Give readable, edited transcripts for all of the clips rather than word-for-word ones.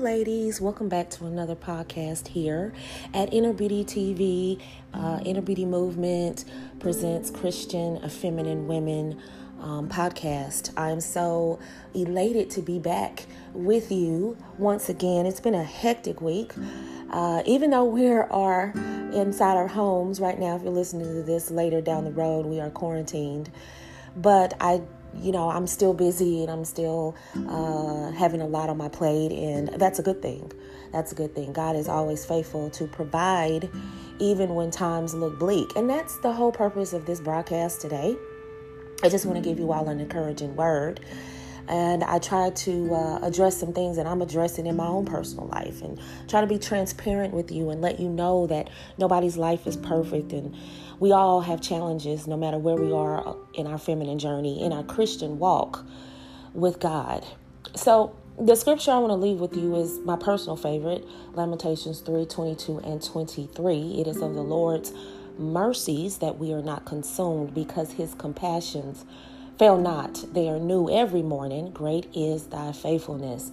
ladies, welcome back to another podcast here at Inner Beauty TV. Inner Beauty Movement presents Christian Feminine Women podcast. I'm so elated to be back with you once again. It's been a hectic week. Even though we are inside our homes right now, if you're listening to this later down the road, we are quarantined. But I'm still busy and I'm still having a lot on my plate, and that's a good thing. That's a good thing. God is always faithful to provide even when times look bleak. And that's the whole purpose of this broadcast today. I just want to give you all an encouraging word. And I try to address some things that I'm addressing in my own personal life and try to be transparent with you and let you know that nobody's life is perfect. And we all have challenges no matter where we are in our feminine journey, in our Christian walk with God. So the scripture I want to leave with you is my personal favorite, Lamentations 3:22-23. It is of the Lord's mercies that we are not consumed, because his compassions fail not, they are new every morning. Great is thy faithfulness.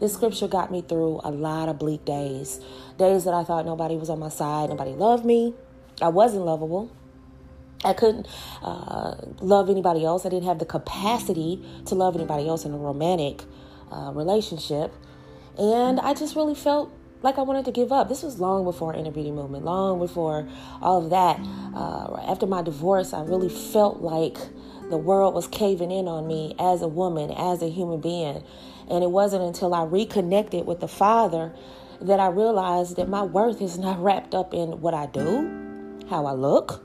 This scripture got me through a lot of bleak days. Days that I thought nobody was on my side, nobody loved me. I wasn't lovable. I couldn't love anybody else. I didn't have the capacity to love anybody else in a romantic relationship. And I just really felt like I wanted to give up. This was long before Inner Beauty Movement, long before all of that. After my divorce, I really felt like the world was caving in on me as a woman, as a human being. And it wasn't until I reconnected with the Father that I realized that my worth is not wrapped up in what I do, how I look,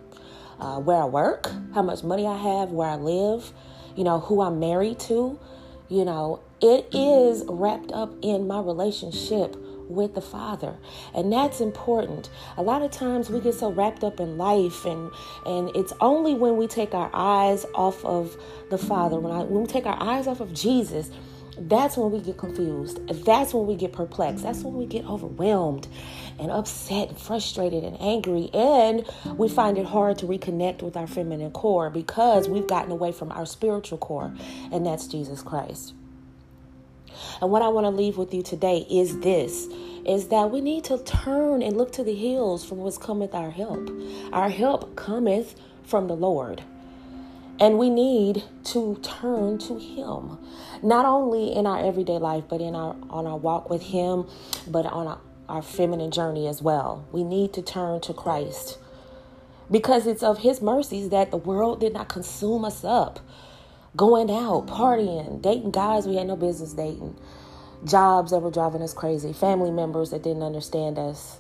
where I work, how much money I have, where I live, who I'm married to. It is wrapped up in my relationship with the Father. And that's important. A lot of times we get so wrapped up in life, and it's only when we take our eyes off of the Father, when we take our eyes off of Jesus, that's when we get confused. That's when we get perplexed. That's when we get overwhelmed and upset and frustrated and angry. And we find it hard to reconnect with our feminine core because we've gotten away from our spiritual core, and that's Jesus Christ. And what I want to leave with you today is this, is that we need to turn and look to the hills from whence cometh our help. Our help cometh from the Lord. And we need to turn to him, not only in our everyday life, but on our walk with him, but on our feminine journey as well. We need to turn to Christ, because it's of his mercies that the world did not consume us up. Going out, partying, dating guys we had no business dating, jobs that were driving us crazy, family members that didn't understand us,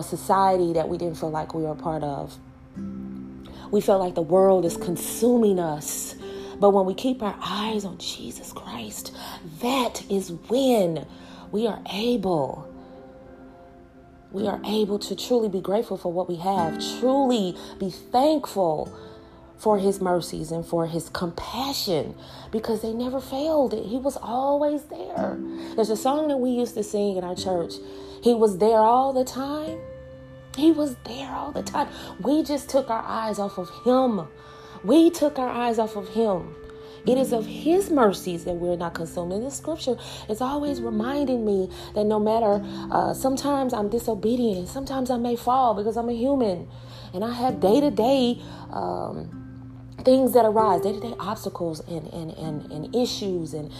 society that we didn't feel like we were a part of. We feel like the world is consuming us. But when we keep our eyes on Jesus Christ, that is when we are able to truly be grateful for what we have, truly be thankful for his mercies and for his compassion, because they never failed. He was always there. There's a song that we used to sing in our church. He was there all the time. He was there all the time. We just took our eyes off of him. We took our eyes off of him. It is of his mercies that we're not consumed. And this scripture is always reminding me that no matter, sometimes I'm disobedient, sometimes I may fall because I'm a human and I have day-to-day things that arise, day-to-day obstacles and issues and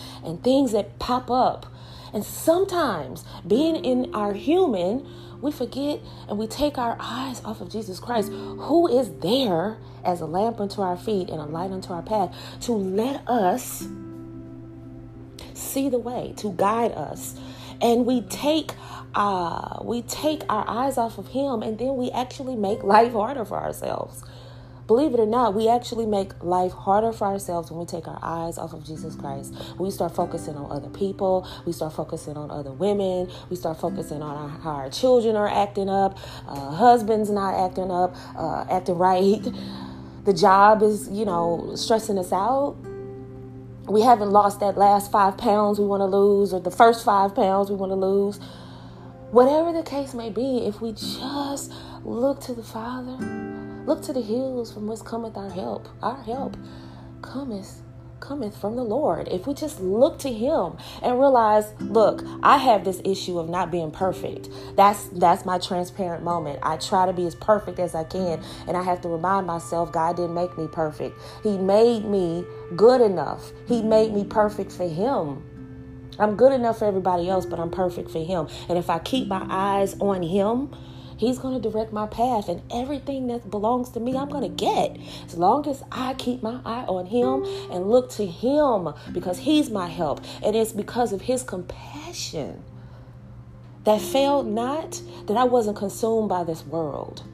things that pop up. And sometimes being in our human, we forget and we take our eyes off of Jesus Christ, who is there as a lamp unto our feet and a light unto our path, to let us see the way, to guide us. And we take our eyes off of him, and then we actually make life harder for ourselves. Believe it or not, we actually make life harder for ourselves when we take our eyes off of Jesus Christ. We start focusing on other people. We start focusing on other women. We start focusing on how our children are acting up. Husband's not acting up, acting right. The job is, stressing us out. We haven't lost that last 5 pounds we want to lose, or the first 5 pounds we want to lose. Whatever the case may be, if we just look to the Father, look to the hills from whence cometh our help. Our help cometh cometh from the Lord. If we just look to him and realize, look, I have this issue of not being perfect. That's my transparent moment. I try to be as perfect as I can. And I have to remind myself, God didn't make me perfect. He made me good enough. He made me perfect for him. I'm good enough for everybody else, but I'm perfect for him. And if I keep my eyes on him, he's going to direct my path, and everything that belongs to me, I'm going to get. As long as I keep my eye on him and look to him, because he's my help. And it's because of his compassion that failed not, that I wasn't consumed by this world.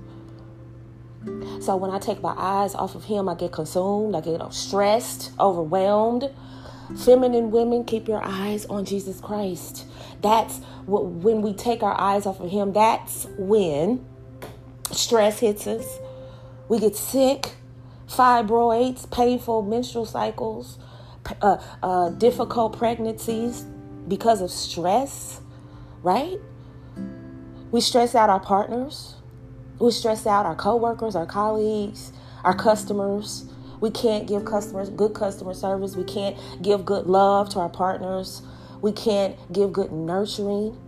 So when I take my eyes off of him, I get consumed, I get stressed, overwhelmed. Feminine women, keep your eyes on Jesus Christ. That's what, when we take our eyes off of him, that's when stress hits us. We get sick, fibroids, painful menstrual cycles, difficult pregnancies because of stress, right? We stress out our partners. We stress out our coworkers, our colleagues, our customers. We can't give customers good customer service. We can't give good love to our partners. We can't give good nurturing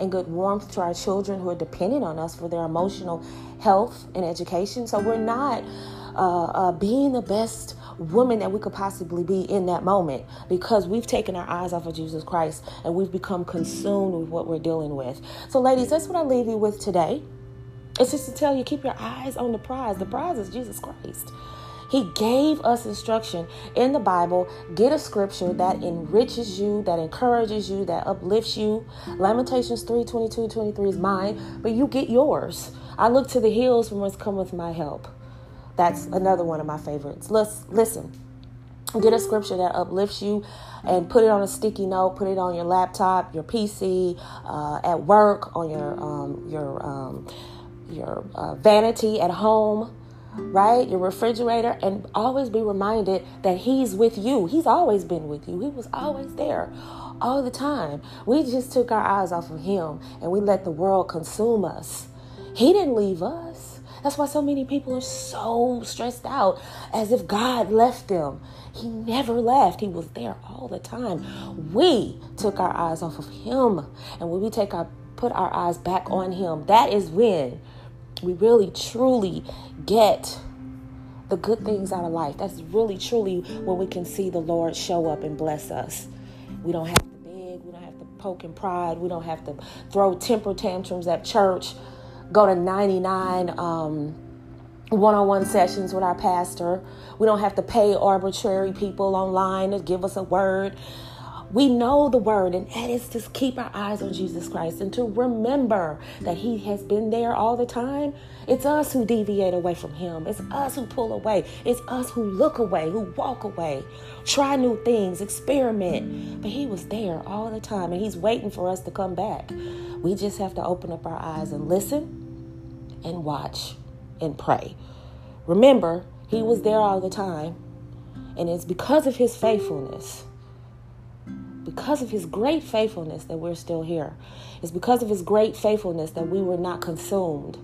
and good warmth to our children who are dependent on us for their emotional health and education. So we're not being the best woman that we could possibly be in that moment, because we've taken our eyes off of Jesus Christ and we've become consumed with what we're dealing with. So ladies, that's what I leave you with today. It's just to tell you, keep your eyes on the prize. The prize is Jesus Christ. He gave us instruction in the Bible. Get a scripture that enriches you, that encourages you, that uplifts you. Lamentations 3:22-23 is mine, but you get yours. I look to the hills from whence cometh my help. That's another one of my favorites. Let's listen. Get a scripture that uplifts you and put it on a sticky note. Put it on your laptop, your PC, at work, on your vanity at home. Right? Your refrigerator, and always be reminded that he's with you. He's always been with you. He was always there all the time. We just took our eyes off of him and we let the world consume us. He didn't leave us. That's why so many people are so stressed out, as if God left them. He never left. He was there all the time. We took our eyes off of him, and when we put our eyes back on him, that is when we really, truly get the good things out of life. That's really, truly when we can see the Lord show up and bless us. We don't have to beg. We don't have to poke and prod. We don't have to throw temper tantrums at church, go to 99 one-on-one sessions with our pastor. We don't have to pay arbitrary people online to give us a word. We know the word, and that is to keep our eyes on Jesus Christ and to remember that he has been there all the time. It's us who deviate away from him. It's us who pull away. It's us who look away, who walk away, try new things, experiment. But he was there all the time, and he's waiting for us to come back. We just have to open up our eyes and listen and watch and pray. Remember, he was there all the time, and it's because of his faithfulness. Because of his great faithfulness that we're still here. It's because of his great faithfulness that we were not consumed,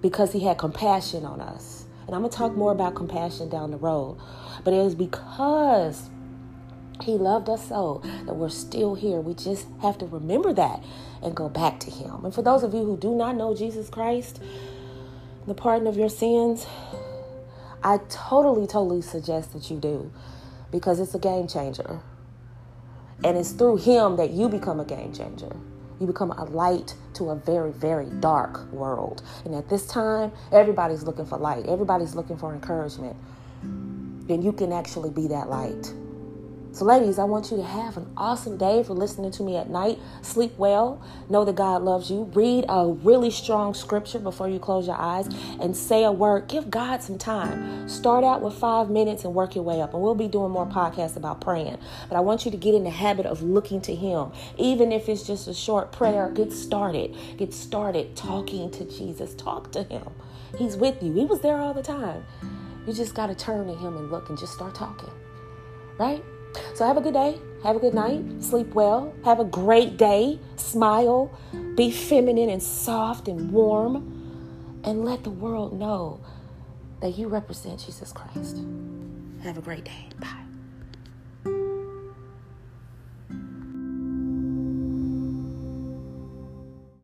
because he had compassion on us. And I'm going to talk more about compassion down the road. But it is because he loved us so that we're still here. We just have to remember that and go back to him. And for those of you who do not know Jesus Christ, the pardon of your sins, I totally suggest that you do, because it's a game changer. And it's through him that you become a game changer. You become a light to a very, very dark world. And at this time, everybody's looking for light. Everybody's looking for encouragement. Then you can actually be that light. So ladies, I want you to have an awesome day for listening to me at night. Sleep well. Know that God loves you. Read a really strong scripture before you close your eyes and say a word. Give God some time. Start out with 5 minutes and work your way up. And we'll be doing more podcasts about praying. But I want you to get in the habit of looking to him. Even if it's just a short prayer, get started. Get started talking to Jesus. Talk to him. He's with you. He was there all the time. You just got to turn to him and look and just start talking. Right? So have a good day, have a good night, sleep well, have a great day, smile, be feminine and soft and warm, and let the world know that you represent Jesus Christ. Have a great day. Bye.